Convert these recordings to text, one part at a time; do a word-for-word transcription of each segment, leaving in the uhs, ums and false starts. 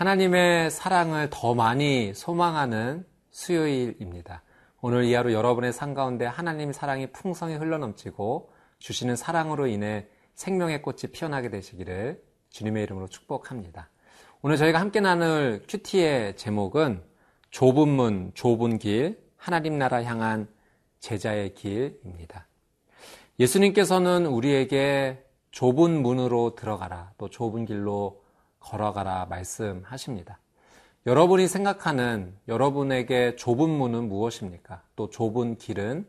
하나님의 사랑을 더 많이 소망하는 수요일입니다. 오늘 이 하루 여러분의 삶 가운데 하나님의 사랑이 풍성히 흘러넘치고 주시는 사랑으로 인해 생명의 꽃이 피어나게 되시기를 주님의 이름으로 축복합니다. 오늘 저희가 함께 나눌 큐티의 제목은 좁은 문, 좁은 길, 하나님 나라 향한 제자의 길입니다. 예수님께서는 우리에게 좁은 문으로 들어가라, 또 좁은 길로 걸어가라 말씀하십니다. 여러분이 생각하는 여러분에게 좁은 문은 무엇입니까? 또 좁은 길은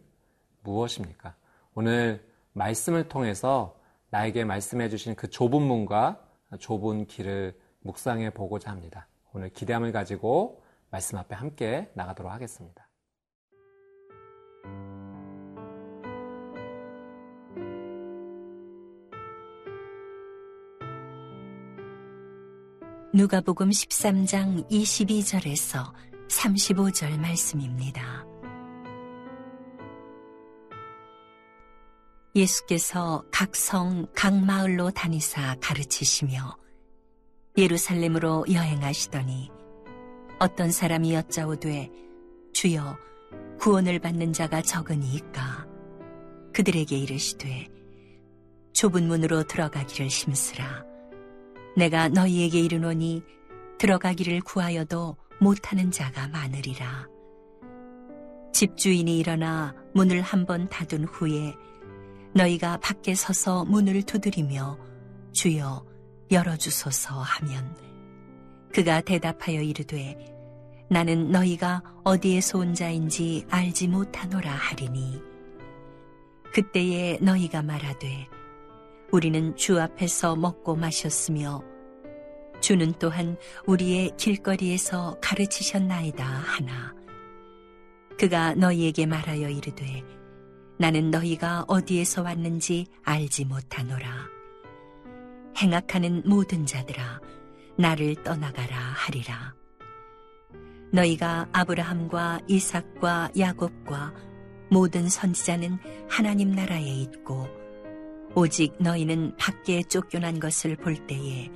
무엇입니까? 오늘 말씀을 통해서 나에게 말씀해 주신 그 좁은 문과 좁은 길을 묵상해 보고자 합니다. 오늘 기대함을 가지고 말씀 앞에 함께 나가도록 하겠습니다. 누가복음 십삼 장 이십이 절에서 삼십오 절 말씀입니다. 예수께서 각 성, 각 마을로 다니사 가르치시며 예루살렘으로 여행하시더니 어떤 사람이 여짜오되 주여 구원을 받는 자가 적으니이까 그들에게 이르시되 좁은 문으로 들어가기를 힘쓰라 내가 너희에게 이르노니 들어가기를 구하여도 못하는 자가 많으리라. 집주인이 일어나 문을 한번 닫은 후에 너희가 밖에 서서 문을 두드리며 주여 열어주소서 하면 그가 대답하여 이르되 나는 너희가 어디에서 온 자인지 알지 못하노라 하리니 그때에 너희가 말하되 우리는 주 앞에서 먹고 마셨으며 주는 또한 우리의 길거리에서 가르치셨나이다 하나 그가 너희에게 말하여 이르되 나는 너희가 어디에서 왔는지 알지 못하노라 행악하는 모든 자들아 나를 떠나가라 하리라 너희가 아브라함과 이삭과 야곱과 모든 선지자는 하나님 나라에 있고 오직 너희는 밖에 쫓겨난 것을 볼 때에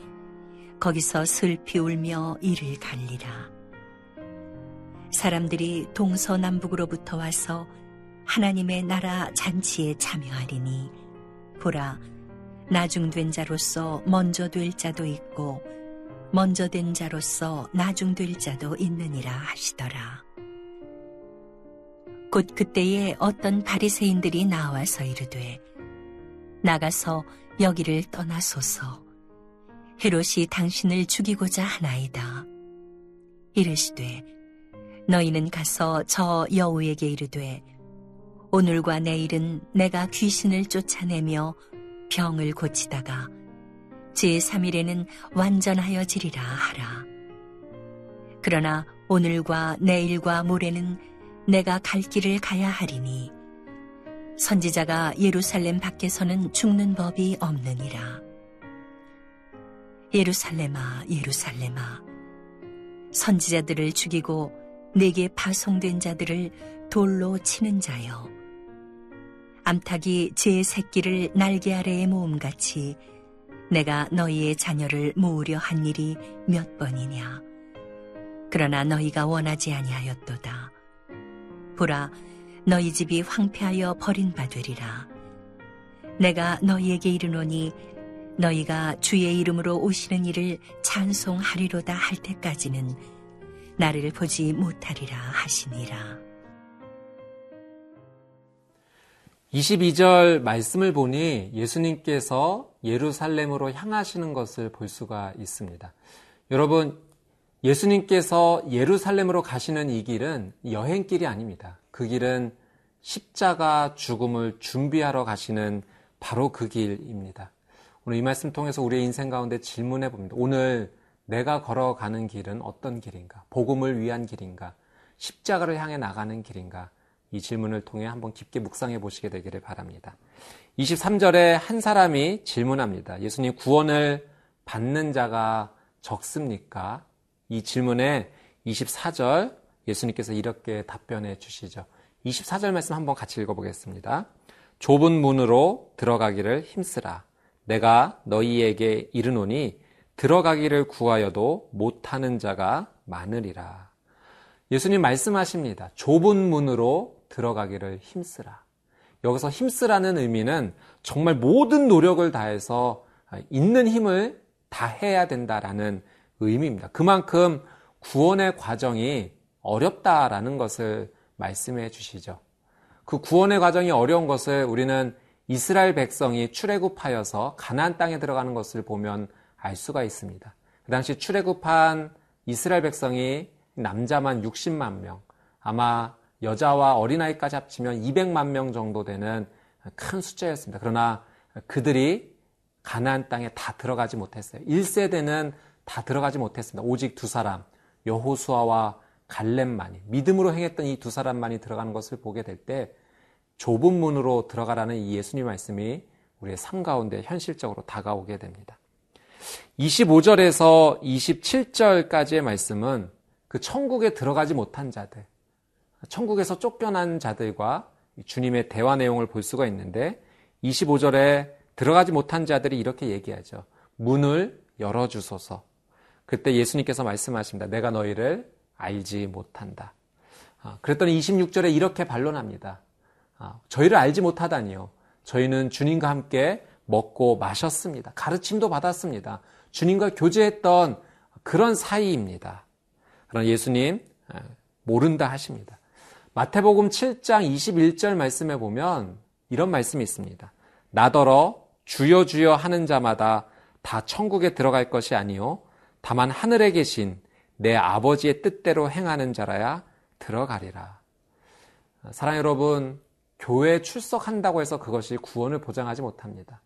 거기서 슬피 울며 이를 갈리라. 사람들이 동서남북으로부터 와서 하나님의 나라 잔치에 참여하리니 보라 나중된 자로서 먼저 될 자도 있고 먼저 된 자로서 나중될 자도 있느니라 하시더라. 곧 그때에 어떤 바리새인들이 나와서 이르되 나가서 여기를 떠나소서. 헤롯이 당신을 죽이고자 하나이다. 이르시되 너희는 가서 저 여우에게 이르되 오늘과 내일은 내가 귀신을 쫓아내며 병을 고치다가 제삼 일에는 완전하여지리라 하라. 그러나 오늘과 내일과 모레는 내가 갈 길을 가야 하리니 선지자가 예루살렘 밖에서는 죽는 법이 없느니라. 예루살렘아, 예루살렘아, 선지자들을 죽이고 내게 파송된 자들을 돌로 치는 자여. 암탉이 제 새끼를 날개 아래에 모음같이 내가 너희의 자녀를 모으려 한 일이 몇 번이냐. 그러나 너희가 원하지 아니하였도다. 보라, 너희 집이 황폐하여 버림받으리라. 내가 너희에게 이르노니 너희가 주의 이름으로 오시는 이를 찬송하리로다 할 때까지는 나를 보지 못하리라 하시니라. 이십이 절 말씀을 보니 예수님께서 예루살렘으로 향하시는 것을 볼 수가 있습니다. 여러분, 예수님께서 예루살렘으로 가시는 이 길은 여행길이 아닙니다. 그 길은 십자가 죽음을 준비하러 가시는 바로 그 길입니다. 오늘 이 말씀 통해서 우리의 인생 가운데 질문해 봅니다. 오늘 내가 걸어가는 길은 어떤 길인가? 복음을 위한 길인가? 십자가를 향해 나가는 길인가? 이 질문을 통해 한번 깊게 묵상해 보시게 되기를 바랍니다. 이십삼 절에 한 사람이 질문합니다. 예수님, 구원을 받는 자가 적습니까? 이 질문에 이십사 절 예수님께서 이렇게 답변해 주시죠. 이십사 절 말씀 한번 같이 읽어보겠습니다. 좁은 문으로 들어가기를 힘쓰라. 내가 너희에게 이르노니 들어가기를 구하여도 못하는 자가 많으리라. 예수님 말씀하십니다. 좁은 문으로 들어가기를 힘쓰라. 여기서 힘쓰라는 의미는 정말 모든 노력을 다해서 있는 힘을 다해야 된다라는 의미입니다. 그만큼 구원의 과정이 어렵다라는 것을 말씀해 주시죠. 그 구원의 과정이 어려운 것을 우리는 이스라엘 백성이 출애굽하여서 가나안 땅에 들어가는 것을 보면 알 수가 있습니다. 그 당시 출애굽한 이스라엘 백성이 남자만 육십만 명, 아마 여자와 어린아이까지 합치면 이백만 명 정도 되는 큰 숫자였습니다. 그러나 그들이 가나안 땅에 다 들어가지 못했어요. 일 세대는 다 들어가지 못했습니다. 오직 두 사람, 여호수아와 갈렙만이, 믿음으로 행했던 이 두 사람만이 들어가는 것을 보게 될 때 좁은 문으로 들어가라는 이 예수님 말씀이 우리의 삶 가운데 현실적으로 다가오게 됩니다. 이십오 절에서 이십칠 절까지의 말씀은 그 천국에 들어가지 못한 자들, 천국에서 쫓겨난 자들과 주님의 대화 내용을 볼 수가 있는데, 이십오 절에 들어가지 못한 자들이 이렇게 얘기하죠. 문을 열어주소서. 그때 예수님께서 말씀하십니다. 내가 너희를 알지 못한다. 그랬더니 이십육 절에 이렇게 반론합니다. 저희를 알지 못하다니요. 저희는 주님과 함께 먹고 마셨습니다. 가르침도 받았습니다. 주님과 교제했던 그런 사이입니다. 그런 예수님 모른다 하십니다. 마태복음 칠 장 이십일 절 말씀에 보면 이런 말씀이 있습니다. 나더러 주여 주여 하는 자마다 다 천국에 들어갈 것이 아니요 다만 하늘에 계신 내 아버지의 뜻대로 행하는 자라야 들어가리라. 사랑하는 여러분, 교회에 출석한다고 해서 그것이 구원을 보장하지 못합니다.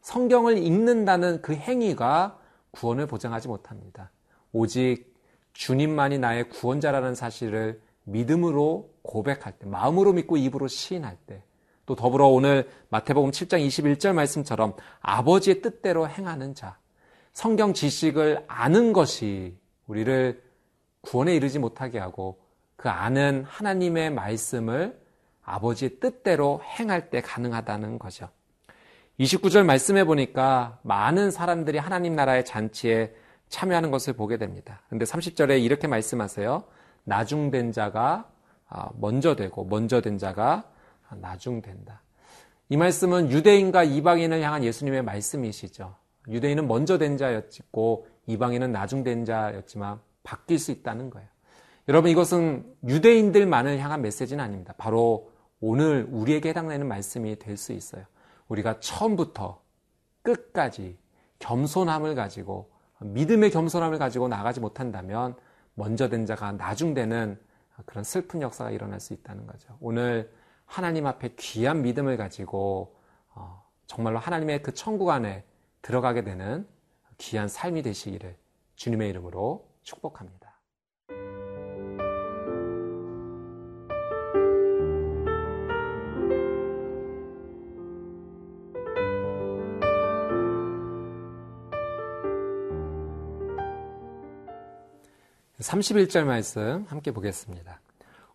성경을 읽는다는 그 행위가 구원을 보장하지 못합니다. 오직 주님만이 나의 구원자라는 사실을 믿음으로 고백할 때, 마음으로 믿고 입으로 시인할 때, 또 더불어 오늘 마태복음 칠 장 이십일 절 말씀처럼 아버지의 뜻대로 행하는 자, 성경 지식을 아는 것이 우리를 구원에 이르지 못하게 하고, 그 아는 하나님의 말씀을 아버지의 뜻대로 행할 때 가능하다는 거죠. 이십구 절 말씀해 보니까 많은 사람들이 하나님 나라의 잔치에 참여하는 것을 보게 됩니다. 그런데 삼십 절에 이렇게 말씀하세요. 나중된 자가 먼저 되고 먼저 된 자가 나중된다. 이 말씀은 유대인과 이방인을 향한 예수님의 말씀이시죠. 유대인은 먼저 된 자였고 이방인은 나중된 자였지만 바뀔 수 있다는 거예요. 여러분, 이것은 유대인들만을 향한 메시지는 아닙니다. 바로 오늘 우리에게 해당되는 말씀이 될 수 있어요. 우리가 처음부터 끝까지 겸손함을 가지고, 믿음의 겸손함을 가지고 나가지 못한다면 먼저 된 자가 나중되는 그런 슬픈 역사가 일어날 수 있다는 거죠. 오늘 하나님 앞에 귀한 믿음을 가지고 정말로 하나님의 그 천국 안에 들어가게 되는 귀한 삶이 되시기를 주님의 이름으로 축복합니다. 삼십일 절 말씀 함께 보겠습니다.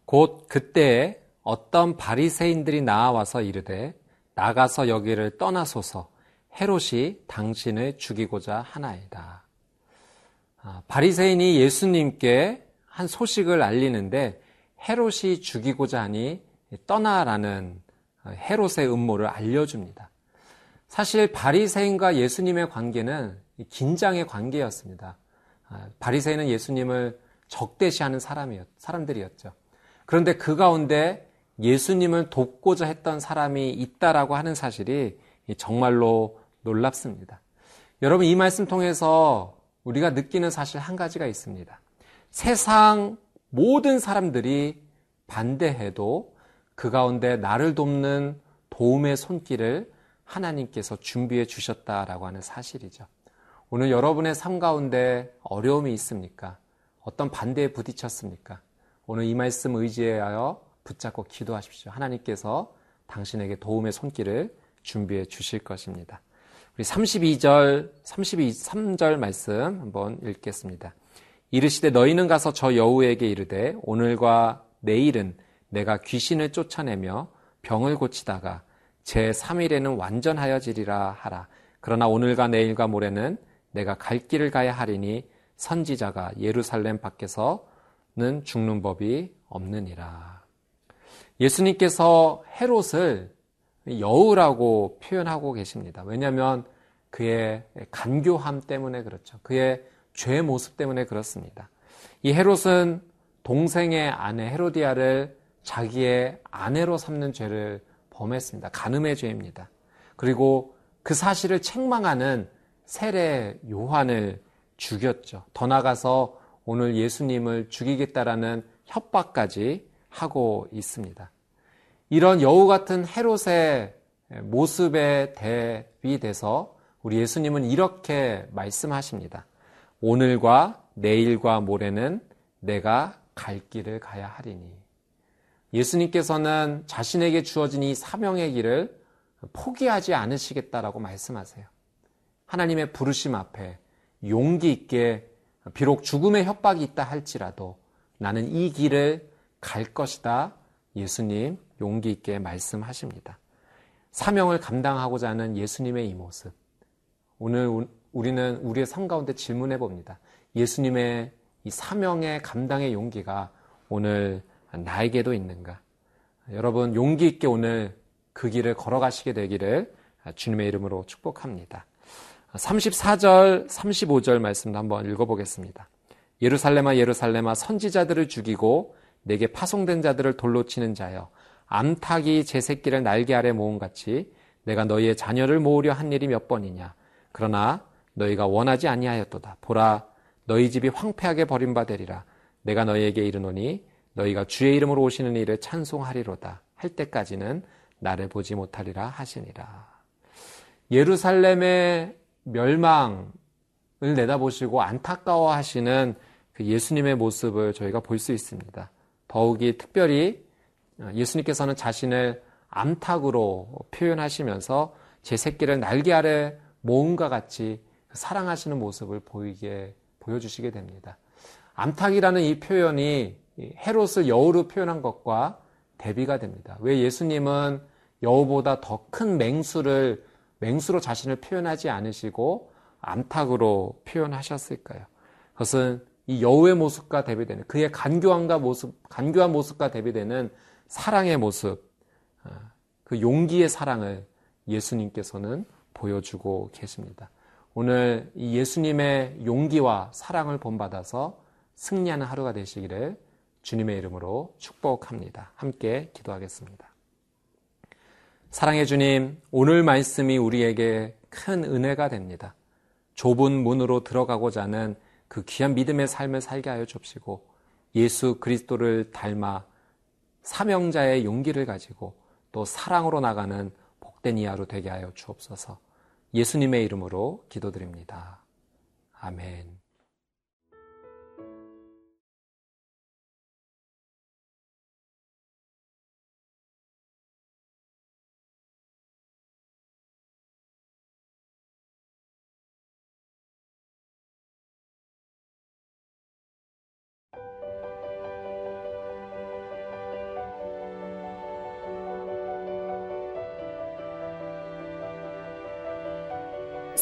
곧 그때에 어떤 바리새인들이 나와서 이르되 나가서 여기를 떠나소서 헤롯이 당신을 죽이고자 하나이다. 바리새인이 예수님께 한 소식을 알리는데 헤롯이 죽이고자 하니 떠나라는 헤롯의 음모를 알려줍니다. 사실 바리새인과 예수님의 관계는 긴장의 관계였습니다. 바리새인은 예수님을 적대시하는 사람이었, 사람들이었죠. 그런데 그 가운데 예수님을 돕고자 했던 사람이 있다라고 하는 사실이 정말로 놀랍습니다. 여러분, 이 말씀 통해서 우리가 느끼는 사실 한 가지가 있습니다. 세상 모든 사람들이 반대해도 그 가운데 나를 돕는 도움의 손길을 하나님께서 준비해 주셨다라고 하는 사실이죠. 오늘 여러분의 삶 가운데 어려움이 있습니까? 어떤 반대에 부딪혔습니까? 오늘 이 말씀 의지하여 붙잡고 기도하십시오. 하나님께서 당신에게 도움의 손길을 준비해 주실 것입니다. 우리 삼십이 절, 삼십이, 삼 절 말씀 한번 읽겠습니다. 이르시되 너희는 가서 저 여우에게 이르되 오늘과 내일은 내가 귀신을 쫓아내며 병을 고치다가 제삼 일에는 완전하여지리라 하라. 그러나 오늘과 내일과 모레는 내가 갈 길을 가야 하리니 선지자가 예루살렘 밖에서는 죽는 법이 없느니라. 예수님께서 헤롯을 여우라고 표현하고 계십니다. 왜냐하면 그의 간교함 때문에 그렇죠. 그의 죄의 모습 때문에 그렇습니다. 이 헤롯은 동생의 아내 헤로디아를 자기의 아내로 삼는 죄를 범했습니다. 간음의 죄입니다. 그리고 그 사실을 책망하는 세례 요한을 죽였죠. 더 나아가서 오늘 예수님을 죽이겠다라는 협박까지 하고 있습니다. 이런 여우 같은 헤롯의 모습에 대비돼서 우리 예수님은 이렇게 말씀하십니다. 오늘과 내일과 모레는 내가 갈 길을 가야 하리니. 예수님께서는 자신에게 주어진 이 사명의 길을 포기하지 않으시겠다라고 말씀하세요. 하나님의 부르심 앞에 용기 있게 비록 죽음의 협박이 있다 할지라도 나는 이 길을 갈 것이다. 예수님 용기 있게 말씀하십니다. 사명을 감당하고자 하는 예수님의 이 모습. 오늘 우리는 우리의 삶 가운데 질문해 봅니다. 예수님의 이 사명의 감당의 용기가 오늘 나에게도 있는가? 여러분 용기 있게 오늘 그 길을 걸어가시게 되기를 주님의 이름으로 축복합니다. 삼십사 절, 삼십오 절 말씀도 한번 읽어보겠습니다. 예루살렘아 예루살렘아 선지자들을 죽이고 내게 파송된 자들을 돌로 치는 자여 암탉이 제 새끼를 날개 아래 모음같이 내가 너희의 자녀를 모으려 한 일이 몇 번이냐. 그러나 너희가 원하지 아니하였도다. 보라 너희 집이 황폐하게 버림바 되리라. 내가 너희에게 이르노니 너희가 주의 이름으로 오시는 이를 찬송하리로다. 할 때까지는 나를 보지 못하리라 하시니라. 예루살렘의 멸망을 내다보시고 안타까워하시는 그 예수님의 모습을 저희가 볼 수 있습니다. 더욱이 특별히 예수님께서는 자신을 암탉으로 표현하시면서 제 새끼를 날개 아래 모음과 같이 사랑하시는 모습을 보이게 보여주시게 됩니다. 암탉이라는 이 표현이 헤롯을 여우로 표현한 것과 대비가 됩니다. 왜 예수님은 여우보다 더 큰 맹수를 맹수로 자신을 표현하지 않으시고 암탉으로 표현하셨을까요? 그것은 이 여우의 모습과 대비되는 그의 간교함과 모습, 간교한 모습과 대비되는 사랑의 모습, 그 용기의 사랑을 예수님께서는 보여주고 계십니다. 오늘 이 예수님의 용기와 사랑을 본받아서 승리하는 하루가 되시기를 주님의 이름으로 축복합니다. 함께 기도하겠습니다. 사랑해 주님, 오늘 말씀이 우리에게 큰 은혜가 됩니다. 좁은 문으로 들어가고자 하는 그 귀한 믿음의 삶을 살게 하여 주옵시고 예수 그리스도를 닮아 사명자의 용기를 가지고 또 사랑으로 나가는 복된 이하로 되게 하여 주옵소서. 예수님의 이름으로 기도드립니다. 아멘.